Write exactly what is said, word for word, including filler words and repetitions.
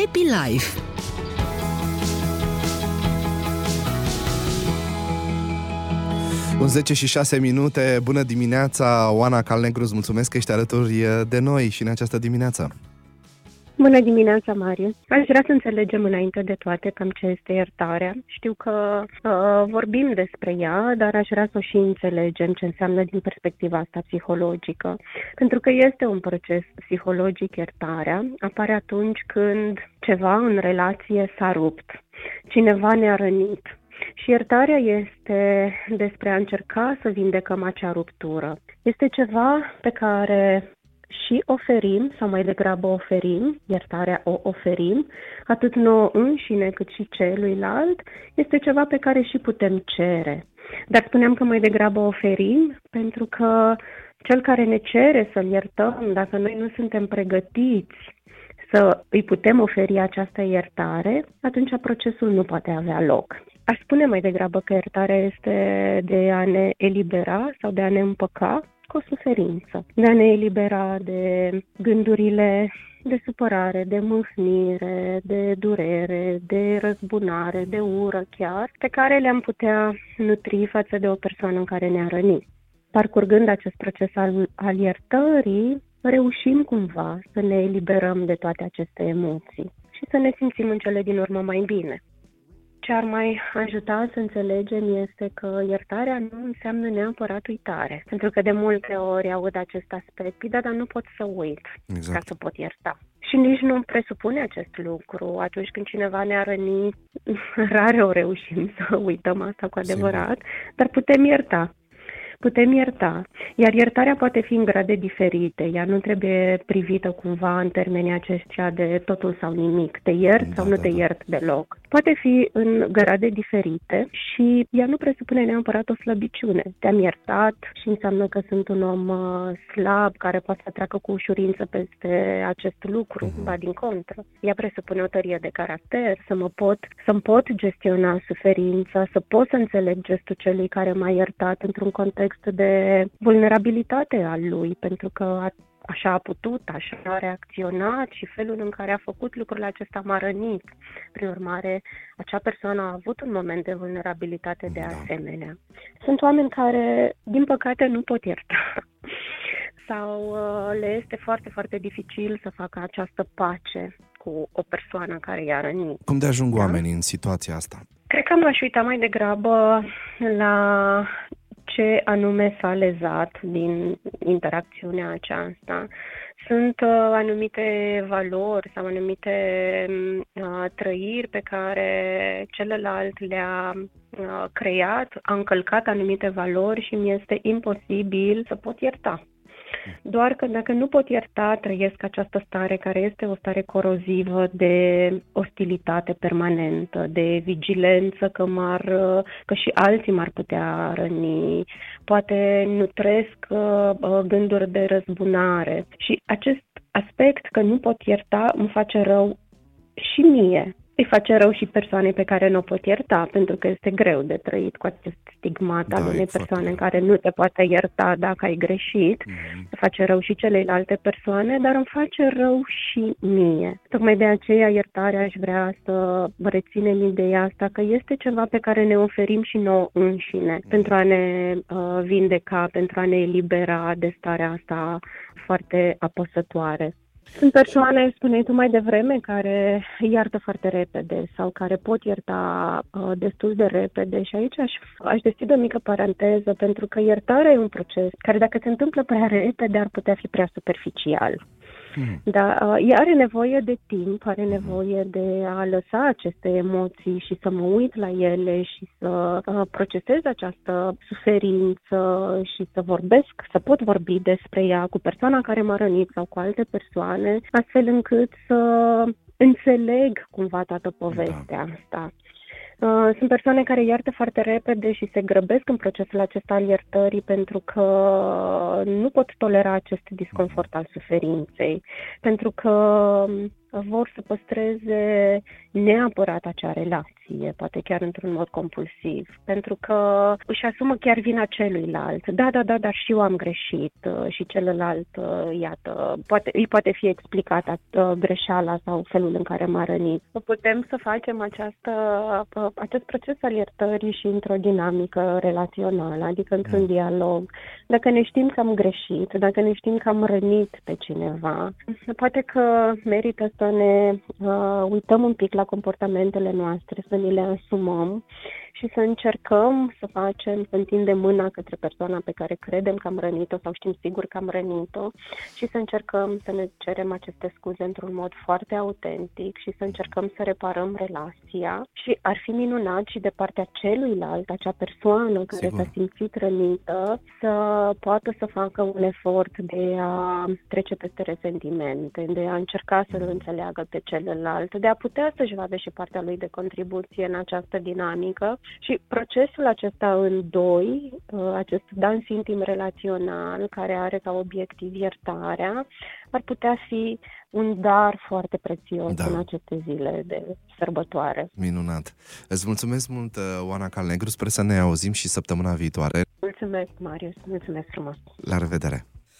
Happy Life. zece și șase minute, bună dimineața, Oana Calnegru, îți mulțumesc că ești alături de noi și în această dimineață. Bună dimineața, Marius! Aș vrea să înțelegem înainte de toate cam ce este iertarea. Știu că uh, vorbim despre ea, dar aș vrea să și înțelegem ce înseamnă din perspectiva asta psihologică. Pentru că este un proces psihologic, iertarea apare atunci când ceva în relație s-a rupt, cineva ne-a rănit. Și iertarea este despre a încerca să vindecăm acea ruptură. Este ceva pe care și oferim, sau mai degrabă oferim, iertarea o oferim, atât nouă înșine cât și celuilalt, este ceva pe care și putem cere. Dar spuneam că mai degrabă oferim, pentru că cel care ne cere să-l iertăm, dacă noi nu suntem pregătiți să îi putem oferi această iertare, atunci procesul nu poate avea loc. Aș spune mai degrabă că iertarea este de a ne elibera sau de a ne împăca cu o suferință, de a ne elibera de gândurile de supărare, de mâhnire, de durere, de răzbunare, de ură chiar, pe care le-am putea nutri față de o persoană în care ne-a rănit. Parcurgând acest proces al, al iertării, reușim cumva să ne eliberăm de toate aceste emoții și să ne simțim în cele din urmă mai bine. Ce ar mai ajuta să înțelegem este că iertarea nu înseamnă neapărat uitare. Pentru că de multe ori aud acest aspect, da, dar nu pot să uit exact. Ca să pot ierta. Și nici nu presupune acest lucru. Atunci când cineva ne-a rănit, rare o reușim să uităm asta cu adevărat, Simba. Dar putem ierta. Putem ierta, iar iertarea poate fi în grade diferite, ea nu trebuie privită cumva în termenii aceștia de totul sau nimic, te iert da, sau nu da, te da. iert deloc. Poate fi în grade diferite și ea nu presupune neapărat o slăbiciune. Te-am iertat și înseamnă că sunt un om slab care poate să treacă cu ușurință peste acest lucru, uh-huh. ba din contră. Ea presupune o tărie de caracter, să mă pot, să-mi pot gestiona suferința, să pot să înțeleg gestul celui care m-a iertat într-un context de vulnerabilitate a lui, pentru că așa a putut, așa a reacționat și felul în care a făcut lucrurile acesta m-a rănit. Prin urmare, acea persoană a avut un moment de vulnerabilitate de asemenea. Sunt oameni care, din păcate, nu pot ierta. Sau le este foarte, foarte dificil să facă această pace cu o persoană care i-a rănit. Cum de ajung da? oamenii în situația asta? Cred că m-aș uita mai degrabă la ce anume s-a lezat din interacțiunea aceasta. Sunt uh, anumite valori sau anumite uh, trăiri pe care celălalt le-a uh, creat, a încălcat anumite valori și mi este imposibil să pot ierta. Doar că dacă nu pot ierta, trăiesc această stare care este o stare corozivă de ostilitate permanentă, de vigilență că, m-ar, că și alții m-ar putea răni, poate nutresc gânduri de răzbunare și acest aspect că nu pot ierta îmi face rău și mie. Îi face rău și persoanei pe care nu o pot ierta, pentru că este greu de trăit cu acest stigmat da, al unei exact. persoane în care nu te poate ierta dacă ai greșit. Mm-hmm. Îi face rău și celelalte persoane, dar îmi face rău și mie. Tocmai de aceea iertarea aș vrea să reținem ideea asta, că este ceva pe care ne oferim și nouă înșine, mm-hmm. pentru a ne uh, vindeca, pentru a ne elibera de starea asta foarte apăsătoare. Sunt persoane, spuneai tu mai devreme, care iartă foarte repede sau care pot ierta uh, destul de repede și aici aș, aș deschide o mică paranteză pentru că iertarea e un proces care dacă se întâmplă prea repede ar putea fi prea superficial. Hmm. Dar uh, ea are nevoie de timp, are nevoie de a lăsa aceste emoții și să mă uit la ele și să uh, procesez această suferință și să vorbesc, să pot vorbi despre ea cu persoana care m-a rănit sau cu alte persoane, astfel încât să înțeleg cumva toată povestea da. asta. Sunt persoane care iartă foarte repede și se grăbesc în procesul acesta al iertării pentru că nu pot tolera acest disconfort al suferinței, pentru că vor să păstreze neapărat acea relație, poate chiar într-un mod compulsiv, pentru că își asumă chiar vina celuilalt. Da, da, da, dar și eu am greșit și celălalt, iată, poate, îi poate fi explicată greșeala sau felul în care m-a rănit. Putem să facem această, acest proces al iertării și într-o dinamică relațională, adică într-un dialog. Dacă ne știm că am greșit, dacă ne știm că am rănit pe cineva, poate că merită să ne uh, uităm un pic la comportamentele noastre, să ni le asumăm și să încercăm să facem, să întindem mâna către persoana pe care credem că am rănit-o sau știm sigur că am rănit-o și să încercăm să ne cerem aceste scuze într-un mod foarte autentic și să încercăm să reparăm relația. Și ar fi minunat și de partea celuilalt, acea persoană care sigur. S-a simțit rănită, să poată să facă un efort de a trece peste resentimente, de a încerca să-l înțeleagă pe celălalt, de a putea să-și vadă și partea lui de contribuție în această dinamică. Și procesul acesta în doi, acest dans intim relațional care are ca obiectiv iertarea, ar putea fi un dar foarte prețios da. În aceste zile de sărbătoare. Minunat! Îți mulțumesc mult, Oana Calnegru, sper să ne auzim și săptămâna viitoare. Mulțumesc, Marius, mulțumesc frumos! La revedere!